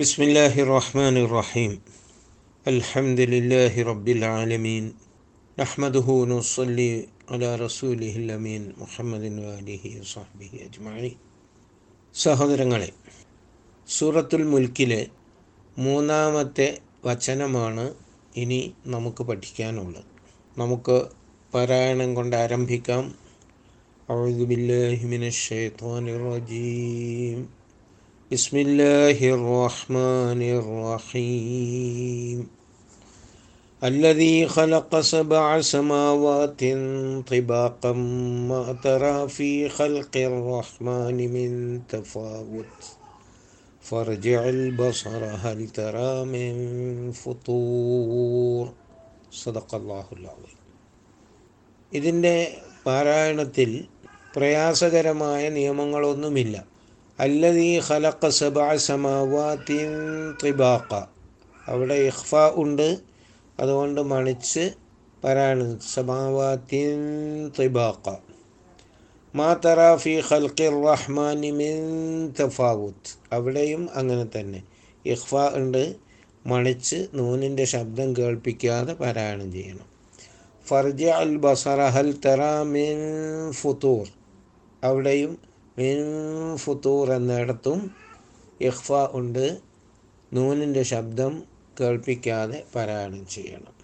ബിസ്മില്ലാഹിർ റഹ്മാനിർ റഹീം. അൽഹംദുലില്ലാഹി റബ്ബിൽ ആലമീൻ. നഹ്മദുഹു വനുസ്സല്ലി അലാ റസൂലിഹിൽ അമീൻ മുഹമ്മദിൻ വഅലിഹി വസഹ്ബിഹി അജ്മഈൻ. സഹോദരങ്ങളെ, സൂറത്തുൽ മുൽക്കിലെ മൂന്നാമത്തെ വചനമാണ് ഇനി നമുക്ക് പഠിക്കാനുള്ളത്. നമുക്ക് പാരായണം കൊണ്ട് ആരംഭിക്കാം. അഊദു ബില്ലാഹി മിനശ് ശൈത്വാനിർ റജീം. ബിസ്മില്ലാഹിർ റഹ്മാനിർ റഹീം. അല്ലദീ ഖലഖ സബഅ സമാവാതിൻ തിബാഖൻ മാ തറാ ഫീ ഖൽഖിർ റഹ്മാനി മിൻ തഫാവുത് ഫർജിഉൽ ബസറ ഹൽ തറാ മിൻ ഫുതൂർ. സദഖല്ലാഹുൽ അലീം. ഇതിൻ്റെ പാരായണത്തിൽ പ്രയാസകരമായ നിയമങ്ങളൊന്നുമില്ല. അല്ലദീ ഖലഖ സബഅ സമാവാതിൻ തിബാഖ, അവിടെ ഇഖ്ഫാ ഉണ്ട്, അതുകൊണ്ട് മണിച്ച് പാരായണം. സമാവാതിൻ തിബാഖ മാ തറാ ഫീ ഖൽഖിർ റഹ്മാനി മിൻ തഫാവുത്, അവിടെയും അങ്ങനെ തന്നെ ഇഖ്ഫാ ഉണ്ട്, മണിച്ച് നൂനിൻ്റെ ശബ്ദം കേൾപ്പിക്കാതെ പാരായണം ചെയ്യണം. ഫർജിഉൽ ബസറ ഹൽ തറാ മിൻ ഫുതൂർ, അവിടെയും മിൻ ഫുതൂർ എന്നിടത്തും ഇഖ്ഫാ ഉണ്ട്, നൂനിൻ്റെ ശബ്ദം കേൾപ്പിക്കാതെ പാരായണം ചെയ്യണം.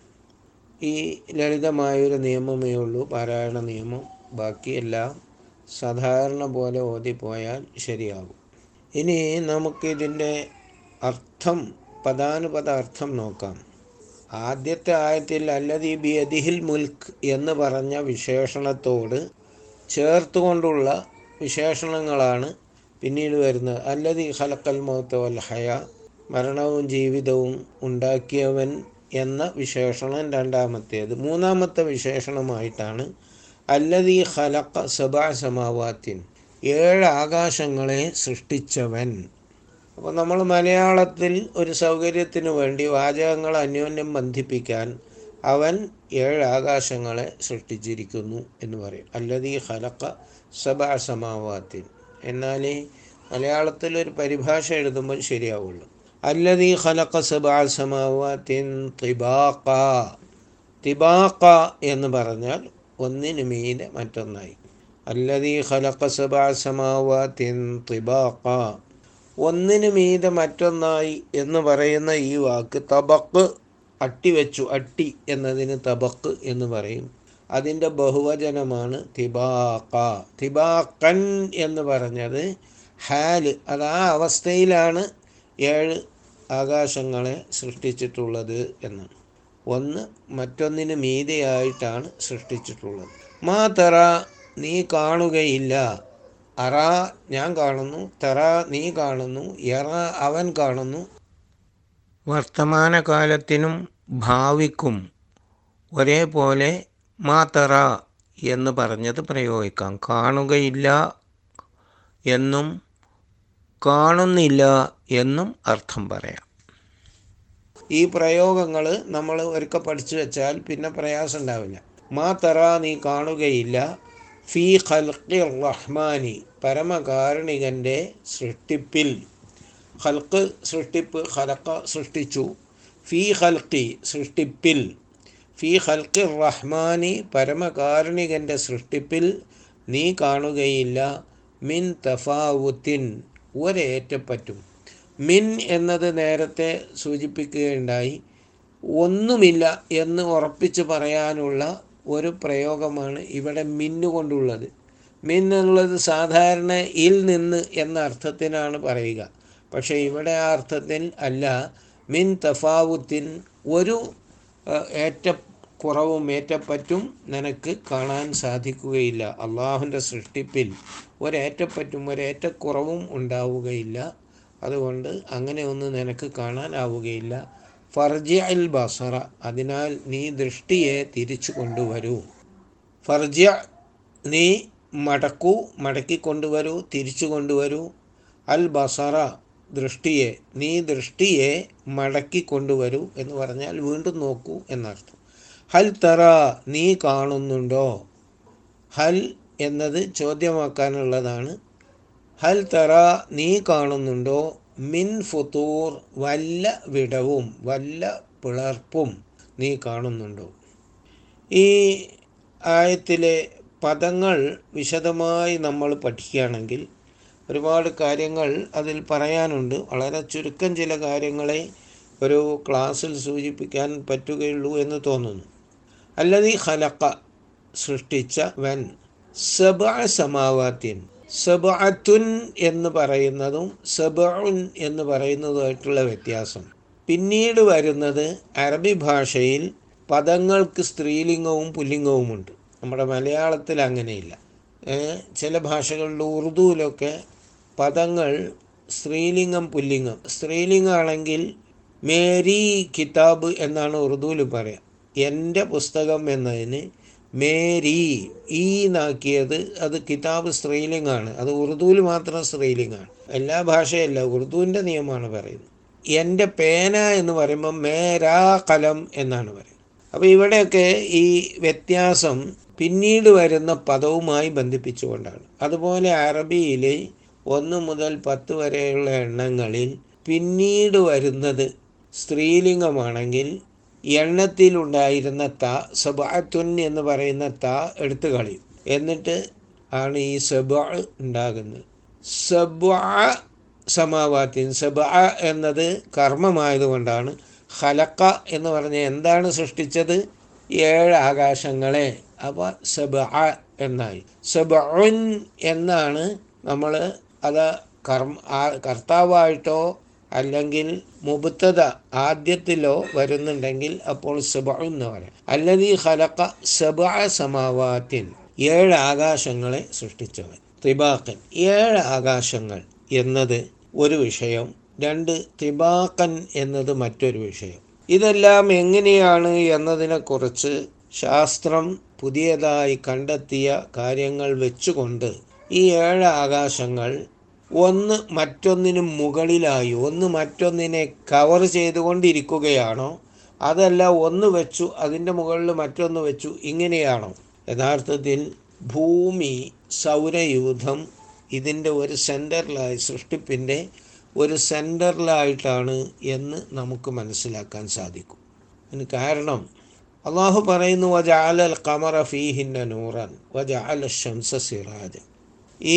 ഈ ലളിതമായൊരു നിയമമേ ഉള്ളൂ പാരായണ നിയമം. ബാക്കിയെല്ലാം സാധാരണ പോലെ ഓതിപ്പോയാൽ ശരിയാകും. ഇനി നമുക്കിതിൻ്റെ അർത്ഥം, പദാനുപദ അർത്ഥം നോക്കാം. ആദ്യത്തെ ആയത്തിൽ അല്ലദീ ബിയദിഹിൽ മുൽക്ക് എന്ന് പറഞ്ഞ വിശേഷണത്തോട് ചേർത്തുകൊണ്ടുള്ള വിശേഷണങ്ങളാണ് പിന്നീട് വരുന്നത്. അല്ലദീ ഖലഖൽ മൗത വൽ ഹയാ, മരണവും ജീവിതവും ഉണ്ടാക്കിയവൻ എന്ന വിശേഷണം രണ്ടാമത്തേത്. മൂന്നാമത്തെ വിശേഷണമായിട്ടാണ് അല്ലദീ ഖലഖ സബഅ സമാവാതിൻ, 7 ആകാശങ്ങളെ സൃഷ്ടിച്ചവൻ. അപ്പോൾ നമ്മൾ മലയാളത്തിൽ ഒരു സൗകര്യത്തിനു വേണ്ടി വാചകങ്ങൾ അന്യോന്യം ബന്ധിപ്പിക്കാൻ അവൻ 7 ആകാശങ്ങളെ സൃഷ്ടിച്ചിരിക്കുന്നു എന്ന് പറയും. അല്ലദീ ഖലഖ സബഅ സമാവാതിൻ, എന്നാലേ മലയാളത്തിൽ ഒരു പരിഭാഷ എഴുതുമ്പോൾ ശരിയാവുള്ളൂ. അല്ലദീ ഖലഖ സബഅ സമാവാതിൻ തിബാഖ. തിബാഖ എന്ന് പറഞ്ഞാൽ ഒന്നിനു മീതെ മറ്റൊന്നായി. അല്ലദീ ഖലഖ സബഅ സമാവാതിൻ തിബാഖ, ഒന്നിനു മീതെ മറ്റൊന്നായി എന്ന് പറയുന്ന ഈ വാക്ക് തബക്ക്, അട്ടിവെച്ചു, അട്ടി എന്നതിന് തബക്ക് എന്ന് പറയും. അതിൻ്റെ ബഹുവചനമാണ് തിബാഖ. തിബാഖൻ എന്ന് പറഞ്ഞത് ഹാല്, അത് ആ അവസ്ഥയിലാണ് 7 ആകാശങ്ങളെ സൃഷ്ടിച്ചിട്ടുള്ളത് എന്നാണ്. ഒന്ന് മറ്റൊന്നിന് മീതെയായിട്ടാണ് സൃഷ്ടിച്ചിട്ടുള്ളത്. മാ തറ, നീ കാണുകയില്ല. അറ, ഞാൻ കാണുന്നു. തറ, നീ കാണുന്നു. യറ, അവൻ കാണുന്നു. വർത്തമാനകാലത്തിനും ഭാവിക്കും ഒരേപോലെ മാ തറ എന്ന് പറഞ്ഞത് പ്രയോഗിക്കാം. കാണുകയില്ല എന്നും കാണുന്നില്ല എന്നും അർത്ഥം പറയാം. ഈ പ്രയോഗങ്ങൾ നമ്മൾ ഒരിക്കൽ പഠിച്ചു വെച്ചാൽ പിന്നെ പ്രയാസം ഉണ്ടാവില്ല. മാ തറ, നീ കാണുകയില്ല. ഫീ ഖൽഖി റഹ്മാനി, പരമകാരുണികൻ്റെ സൃഷ്ടിപ്പിൽ. ഖൽഖ് സൃഷ്ടിപ്പ്, ഖലഖ സൃഷ്ടിച്ചു. ഫീ ഖൽഖി സൃഷ്ടിപ്പിൽ. ഫീ ഖൽഖി റഹ്മാനി, പരമകാരുണികൻ്റെ സൃഷ്ടിപ്പിൽ നീ കാണുകയില്ല. മിൻ തഫാവുത്തിൻ, ഒരേറ്റപ്പറ്റും. മിൻ എന്നത് നേരത്തെ സൂചിപ്പിക്കുകയുണ്ടായി, ഒന്നുമില്ല എന്ന് ഉറപ്പിച്ച് പറയാനുള്ള ഒരു പ്രയോഗമാണ് ഇവിടെ മിന്നുകൊണ്ടുള്ളത്. മിന്നുള്ളത് സാധാരണ ഇൽ നിന്ന് എന്ന അർത്ഥത്തിനാണ് പറയുക, പക്ഷേ ഇവിടെ ആ അർത്ഥത്തിൽ അല്ല. മിൻ തഫാവുത്തിൻ, ഒരു ഏറ്റക്കുറവും ഏറ്റപ്പറ്റും നിനക്ക് കാണാൻ സാധിക്കുകയില്ല. അള്ളാഹുവിൻ്റെ സൃഷ്ടിപ്പിൽ ഒരേറ്റപ്പറ്റും ഒരേറ്റക്കുറവും ഉണ്ടാവുകയില്ല, അതുകൊണ്ട് അങ്ങനെയൊന്നും നിനക്ക് കാണാനാവുകയില്ല. ഫർജിഉൽ ബസറ, അതിനാൽ നീ ദൃഷ്ടിയെ തിരിച്ചു കൊണ്ടുവരൂ. ഫർജിഉ, നീ മടക്കൂ, മടക്കിക്കൊണ്ടുവരൂ, തിരിച്ചു കൊണ്ടുവരൂ. അൽ ബസറ, ദൃഷ്ടിയെ, നീ ദൃഷ്ടിയെ മടക്കിക്കൊണ്ടുവരൂ എന്ന് പറഞ്ഞാൽ വീണ്ടും നോക്കൂ എന്നർത്ഥം. ഹൽ തറ, നീ കാണുന്നുണ്ടോ. ഹൽ എന്നത് ചോദ്യമാക്കാനുള്ളതാണ്. ഹൽ തറ, നീ കാണുന്നുണ്ടോ. മിൻ ഫുതൂർ, വല്ല വിടവും വല്ല പിളർപ്പും നീ കാണുന്നുണ്ടോ? ഈ ആയത്തിലെ പദങ്ങൾ വിശദമായി നമ്മൾ പഠിക്കുകയാണെങ്കിൽ ഒരുപാട് കാര്യങ്ങൾ അതിൽ പറയാനുണ്ട്. വളരെ ചുരുക്കം ചില കാര്യങ്ങളെ ഒരു ക്ലാസ്സിൽ സൂചിപ്പിക്കാൻ പറ്റുകയുള്ളൂ എന്ന് തോന്നുന്നു. അല്ലദീ ഖലഖ, സൃഷ്ടിച്ചവൻ, സബ്അ സമാവാത്തിൻ, സബ്അത്തുൻ എന്ന് പറയുന്നതും സബ്ഉൻ എന്ന് പറയുന്നതുമായിട്ടുള്ള വ്യത്യാസം. പിന്നീട് വരുന്നത് അറബി ഭാഷയിൽ പദങ്ങൾക്ക് സ്ത്രീലിംഗവും പുല്ലിംഗവുമുണ്ട്. നമ്മുടെ മലയാളത്തിൽ അങ്ങനെയില്ല. ചില ഭാഷകളിൽ, ഉറുദുവിലൊക്കെ പദങ്ങൾ സ്ത്രീലിംഗം പുല്ലിംഗം. സ്ത്രീലിംഗമാണെങ്കിൽ മേരി കിതാബ് എന്നാണ് ഉറുദുവിൽ പറയുക. എൻ്റെ പുസ്തകം എന്നതിന് മേരി ഈ നാക്കിയത്, അത് കിതാബ് സ്ത്രീലിംഗമാണ്. അത് ഉറുദുവിൽ മാത്രം സ്ത്രീലിംഗമാണ്. എല്ലാ ഭാഷയല്ല, ഉറുദുവിൻ്റെ നിയമമാണ് പറയുന്നത്. എൻ്റെ പേന എന്ന് പറയുമ്പോൾ മേരാ കലം എന്നാണ് പറയുന്നത്. അപ്പോൾ ഇവിടെയൊക്കെ ഈ വ്യത്യാസം പിന്നീട് വരുന്ന പദവുമായി ബന്ധിപ്പിച്ചുകൊണ്ടാണ്. അതുപോലെ അറബിയിൽ 1 മുതൽ 10 വരെയുള്ള എണ്ണങ്ങളിൽ പിന്നീട് വരുന്നത് സ്ത്രീലിംഗമാണെങ്കിൽ എണ്ണത്തിലുണ്ടായിരുന്ന ത, സബഅത്തുൻ എന്ന് പറയുന്ന ത എടുത്തു കളയും. എന്നിട്ട് ആണ് ഈ സബ്അ ഉണ്ടാകുന്നത്. സബ്അ സമാവാത്തിൻ, സബ്അ എന്നത് കർമ്മമായതുകൊണ്ടാണ്. ഖലഖ എന്ന് പറഞ്ഞാൽ എന്താണ് സൃഷ്ടിച്ചത്? 7 ആകാശങ്ങളെ. അപ്പോൾ സബ്അ എന്നായി. സബ്ഉൻ എന്നാണ് നമ്മൾ അത് കർത്താവായിട്ടോ അല്ലെങ്കിൽ മുബ്തദ ആദ്യത്തിലോ വരുന്നുണ്ടെങ്കിൽ അപ്പോൾ സബ്ഉൻ എന്ന് പറയാം. അല്ലദീ ഖലഖ സബ്അ സമാവാത്തിൻ, 7 ആകാശങ്ങളെ സൃഷ്ടിച്ചവൻ. തിബാഖൻ, 7 ആകാശങ്ങൾ എന്നത് ഒരു വിഷയം, 2 തിബാഖൻ എന്നത് മറ്റൊരു വിഷയം. ഇതെല്ലാം എങ്ങനെയാണ് എന്നതിനെക്കുറിച്ച് ശാസ്ത്രം പുതിയതായി കണ്ടെത്തിയ കാര്യങ്ങൾ വെച്ചുകൊണ്ട് ഈ 7 ആകാശങ്ങൾ ഒന്ന് മറ്റൊന്നിനു മുകളിലായി, ഒന്ന് മറ്റൊന്നിനെ കവർ ചെയ്തുകൊണ്ടിരിക്കുകയാണോ, അതല്ല ഒന്ന് വെച്ചു അതിൻ്റെ മുകളിൽ മറ്റൊന്ന് വെച്ചു, ഇങ്ങനെയാണോ? യഥാർത്ഥത്തിൽ ഭൂമി, സൗരയൂഥം ഇതിൻ്റെ ഒരു സെൻറ്ററിലായി, സൃഷ്ടിപ്പിൻ്റെ ഒരു സെൻറ്ററിലായിട്ടാണ് എന്ന് നമുക്ക് മനസ്സിലാക്കാൻ സാധിക്കും. അതിന് കാരണം അള്ളാഹു പറയുന്നു വജഅലൽ ഖമറ ഫീഹിന്ന നൂറൻ വജഅലശ്ശംസ സിറാജൻ.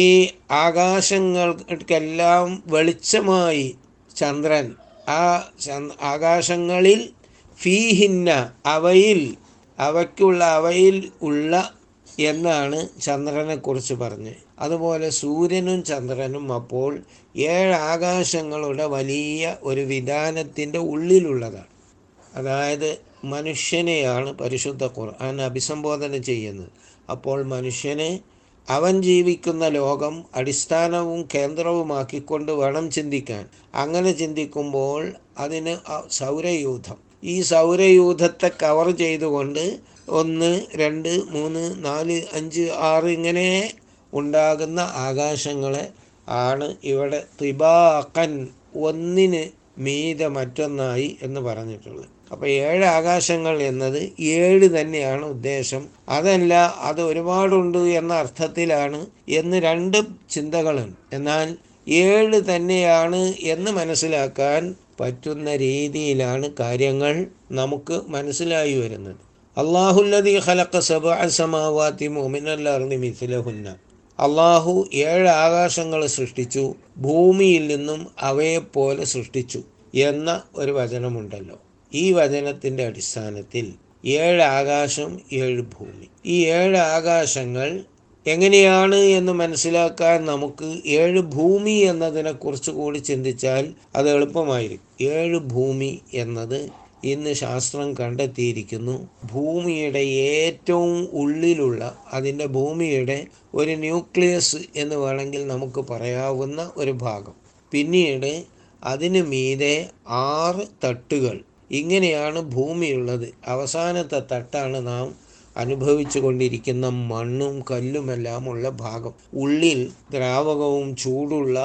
ഈ ആകാശങ്ങൾക്കെല്ലാം വെളിച്ചമായി ചന്ദ്രൻ. ആ ആകാശങ്ങളിൽ ഫീഹിന്ന അവയിൽ, അവയിൽ ഉള്ള എന്നാണ് ചന്ദ്രനെക്കുറിച്ച് പറഞ്ഞത്. അതുപോലെ സൂര്യനും ചന്ദ്രനും അപ്പോൾ 7 ആകാശങ്ങളുടെ വലിയ ഒരു വിധാനത്തിൻ്റെ ഉള്ളിലുള്ളതാണ്. അതായത് മനുഷ്യനെയാണ് പരിശുദ്ധ ഖുർആൻ അഭിസംബോധന ചെയ്യുന്നത്. അപ്പോൾ മനുഷ്യനെ അവൻ ജീവിക്കുന്ന ലോകം അടിസ്ഥാനവും കേന്ദ്രവുമാക്കിക്കൊണ്ട് വേണം ചിന്തിക്കാൻ. അങ്ങനെ ചിന്തിക്കുമ്പോൾ അതിന് സൗരയൂഥം, ഈ സൗരയൂഥത്തെ കവർ ചെയ്തുകൊണ്ട് 1, 2, 3, 4, 5, 6 ഇങ്ങനെ ഉണ്ടാകുന്ന ആകാശങ്ങളെ ആണ് ഇവിടെ തിബാഖൻ, ഒന്നിന് മീതെ മറ്റൊന്നായി എന്ന് പറഞ്ഞിട്ടുള്ളത്. അപ്പോൾ 7 ആകാശങ്ങൾ എന്നത് 7 തന്നെയാണ് ഉദ്ദേശം. അതല്ല അത് ഒരുപാടുണ്ട് എന്ന അർത്ഥത്തിലാണ് എന്ന് 2 ചിന്തകളുണ്ട്. എന്നാൽ 7 തന്നെയാണ് എന്ന് മനസ്സിലാക്കാൻ പറ്റുന്ന രീതിയിലാണ് കാര്യങ്ങൾ നമുക്ക് മനസ്സിലായി വരുന്നത്. അല്ലാഹുല്ലദീ ഖലഖ സബ്അ സമാവാതി മിനൽ അർളി മിസ്ലഹുന്ന, അള്ളാഹു 7 ആകാശങ്ങൾ സൃഷ്ടിച്ചു, ഭൂമിയിൽ നിന്നും അവയെപ്പോലെ സൃഷ്ടിച്ചു എന്ന ഒരു വചനമുണ്ടല്ലോ. ഈ വചനത്തിൻ്റെ അടിസ്ഥാനത്തിൽ 7 ആകാശം, 7 ഭൂമി. ഈ 7 ആകാശങ്ങൾ എങ്ങനെയാണ് എന്ന് മനസ്സിലാക്കാൻ നമുക്ക് 7 ഭൂമി എന്നതിനെക്കുറിച്ച് കൂടി ചിന്തിച്ചാൽ അത് എളുപ്പമായിരിക്കും. 7 ഭൂമി എന്നത് ഇന്ന് ശാസ്ത്രം കണ്ടെത്തിയിരിക്കുന്നു ഭൂമിയുടെ ഏറ്റവും ഉള്ളിലുള്ള, അതിൻ്റെ ഭൂമിയുടെ ഒരു ന്യൂക്ലിയസ് എന്ന് വേണമെങ്കിൽ നമുക്ക് പറയാവുന്ന ഒരു ഭാഗം. പിന്നീട് അതിന് മീതെ 6 തട്ടുകൾ, ഇങ്ങനെയാണ് ഭൂമിയുള്ളത്. അവസാനത്തെ തട്ടാണ് നാം അനുഭവിച്ചു കൊണ്ടിരിക്കുന്ന മണ്ണും കല്ലുമെല്ലാം ഉള്ള ഭാഗം. ഉള്ളിൽ ദ്രാവകവും ചൂടുള്ള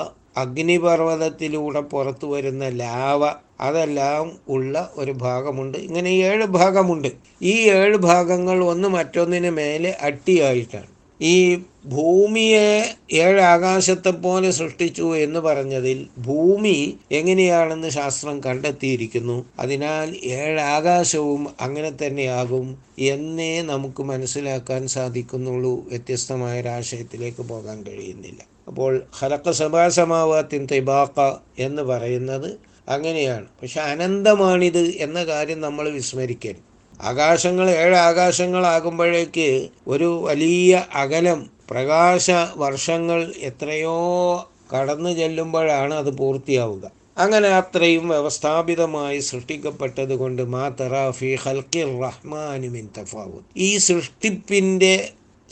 അഗ്നിപർവ്വതത്തിലൂടെ പുറത്തു വരുന്ന ലാവ, അതെല്ലാം ഉള്ള ഒരു ഭാഗമുണ്ട്. ഇങ്ങനെ 7 ഭാഗമുണ്ട്. ഈ 7 ഭാഗങ്ങൾ ഒന്ന് മറ്റൊന്നിന് മേലെ അട്ടിയായിട്ടാണ്. ഈ ഭൂമിയെ ഏഴാകാശത്തെ പോലെ സൃഷ്ടിച്ചു എന്ന് പറഞ്ഞതിൽ ഭൂമി എങ്ങനെയാണെന്ന് ശാസ്ത്രം കണ്ടെത്തിയിരിക്കുന്നു. അതിനാൽ ഏഴാകാശവും അങ്ങനെ തന്നെയാകും എന്നേ നമുക്ക് മനസ്സിലാക്കാൻ സാധിക്കുന്നുള്ളൂ. വ്യത്യസ്തമായ ഒരാശയത്തിലേക്ക് പോകാൻ കഴിയുന്നില്ല. അപ്പോൾ ഖലഖ സബഅ സമാവാത്തിൻ തിബാഖ എന്ന് പറയുന്നത് അങ്ങനെയാണ്. പക്ഷെ അനന്തമാണിത് എന്ന കാര്യം നമ്മൾ വിസ്മരിക്കരുത്. ആകാശങ്ങൾ ഏഴ് ആകാശങ്ങളാകുമ്പോഴേക്ക് ഒരു വലിയ അകലം പ്രകാശ വർഷങ്ങൾ എത്രയോ കടന്നു ചെല്ലുമ്പോഴാണ് അത് പൂർത്തിയാവുക. അങ്ങനെ അത്രയും വ്യവസ്ഥാപിതമായി സൃഷ്ടിക്കപ്പെട്ടത് കൊണ്ട് മാ തറ ഫീ ഖൽഖിർ റഹ്മാനി മിൻ തഫാവുത്, ഈ സൃഷ്ടിപ്പിൻ്റെ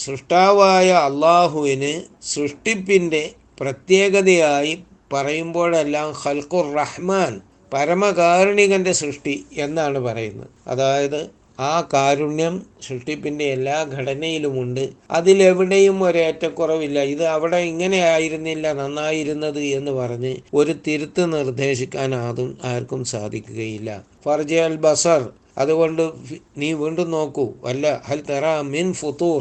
സൃഷ്ടാവായ അള്ളാഹുവിന് സൃഷ്ടിപ്പിൻ്റെ പ്രത്യേകതയായി പറയുമ്പോഴെല്ലാം ഖൽഖുർ റഹ്മാൻ പരമകാരുണികൻ്റെ സൃഷ്ടി എന്നാണ് പറയുന്നത്. അതായത് ആ കാരുണ്യം സൃഷ്ടിപ്പിൻ്റെ എല്ലാ ഘടനയിലുമുണ്ട്, അതിലെവിടെയും ഒരേറ്റക്കുറവില്ല. ഇത് അവിടെ ഇങ്ങനെ ആയിരുന്നില്ല നന്നായിരുന്നത് എന്ന് പറഞ്ഞ് ഒരു തിരുത്ത് നിർദ്ദേശിക്കാൻ ആർക്കും സാധിക്കുകയില്ല. ഫർജ അൽ ബസർ, അതുകൊണ്ട് നീ വീണ്ടും നോക്കൂ. വല്ല ഹൽ തറാ മിൻ ഫുത്തൂർ,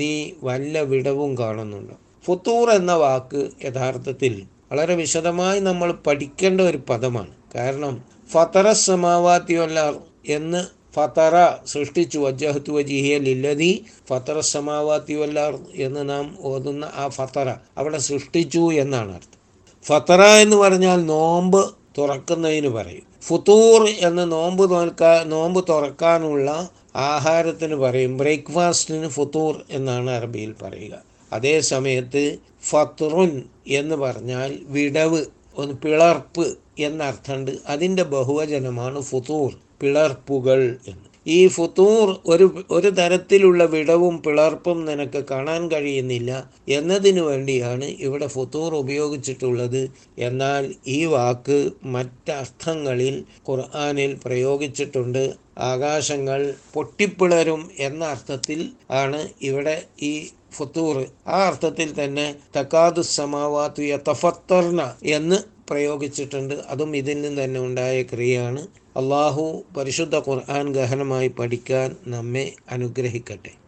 നീ വല്ല വിടവും കാണുന്നുണ്ടോ? ഫുത്തൂർ എന്ന വാക്ക് യഥാർത്ഥത്തിൽ വളരെ വിശദമായി നമ്മൾ പഠിക്കേണ്ട ഒരു പദമാണ്. കാരണം ഫതറ സമാവാത്തി വൽ അർദ് എന്ന് ഫതറ സൃഷ്ടിച്ചു, വജ്ജഹ്തു വജ്ഹിയ ലില്ലദി ഫതറ സമാവാത്തി വൽ അർദ് എന്ന് നാം ഓതുന്ന ആ ഫതറ അവിടെ സൃഷ്ടിച്ചു എന്നാണ് അർത്ഥം. ഫതറ എന്ന് പറഞ്ഞാൽ നോമ്പ് തുറക്കുന്നതിന് പറയും. ഫുത്തൂർ എന്ന് നോമ്പ് തുറക്കാനുള്ള ആഹാരത്തിന് പറയും. ബ്രേക്ക്ഫാസ്റ്റിന് ഫുത്തൂർ എന്നാണ് അറബിയിൽ പറയുക. അതേ സമയത്ത് ഫത്റുൻ എന്ന് പറഞ്ഞാൽ വിടവ്, ഒന്ന് പിളർപ്പ് എന്നർത്ഥമുണ്ട്. അതിൻ്റെ ബഹുവചനമാണ് ഫുത്തൂർ, പിളർപ്പുകൾ എന്ന്. ഈ ഫുത്തൂർ ഒരു തരത്തിലുള്ള വിടവും പിളർപ്പും നിനക്ക് കാണാൻ കഴിയുന്നില്ല എന്നതിനു വേണ്ടിയാണ് ഇവിടെ ഫുത്തൂർ ഉപയോഗിച്ചിട്ടുള്ളത്. എന്നാൽ ഈ വാക്ക് മറ്റർത്ഥങ്ങളിൽ ഖുർആനിൽ പ്രയോഗിച്ചിട്ടുണ്ട്. ആകാശങ്ങൾ പൊട്ടിപ്പിളരും എന്ന അർത്ഥത്തിൽ ആണ് ഇവിടെ ഈ ഫുത്തൂർ. ആ അർത്ഥത്തിൽ തന്നെ തക്കാതു സമാവാത്തു യതഫത്തർന എന്ന് പ്രയോഗിച്ചിട്ടുണ്ട്. അതും ഇതിൽ നിന്ന് തന്നെ ഉണ്ടായ ക്രിയയാണ്. അള്ളാഹു പരിശുദ്ധ ഖുർആൻ ഗഹനമായി പഠിക്കാൻ നമ്മെ അനുഗ്രഹിക്കട്ടെ.